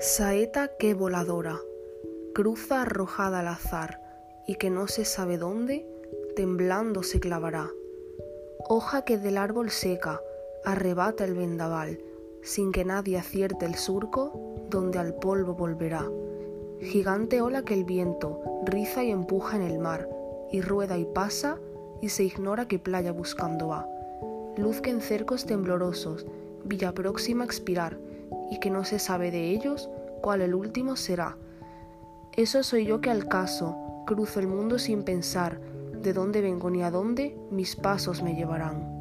Saeta que voladora, cruza arrojada al azar, y que no se sabe dónde, temblando se clavará. Hoja que del árbol seca, arrebata el vendaval, sin que nadie acierte el surco, donde al polvo volverá. Gigante ola que el viento riza y empuja en el mar, y rueda y pasa, y se ignora qué playa buscando va. Luz que en cercos temblorosos, villa próxima a expirar, y que no se sabe de ellos cuál el último será. Eso soy yo que al caso cruzo el mundo sin pensar de dónde vengo ni a dónde mis pasos me llevarán.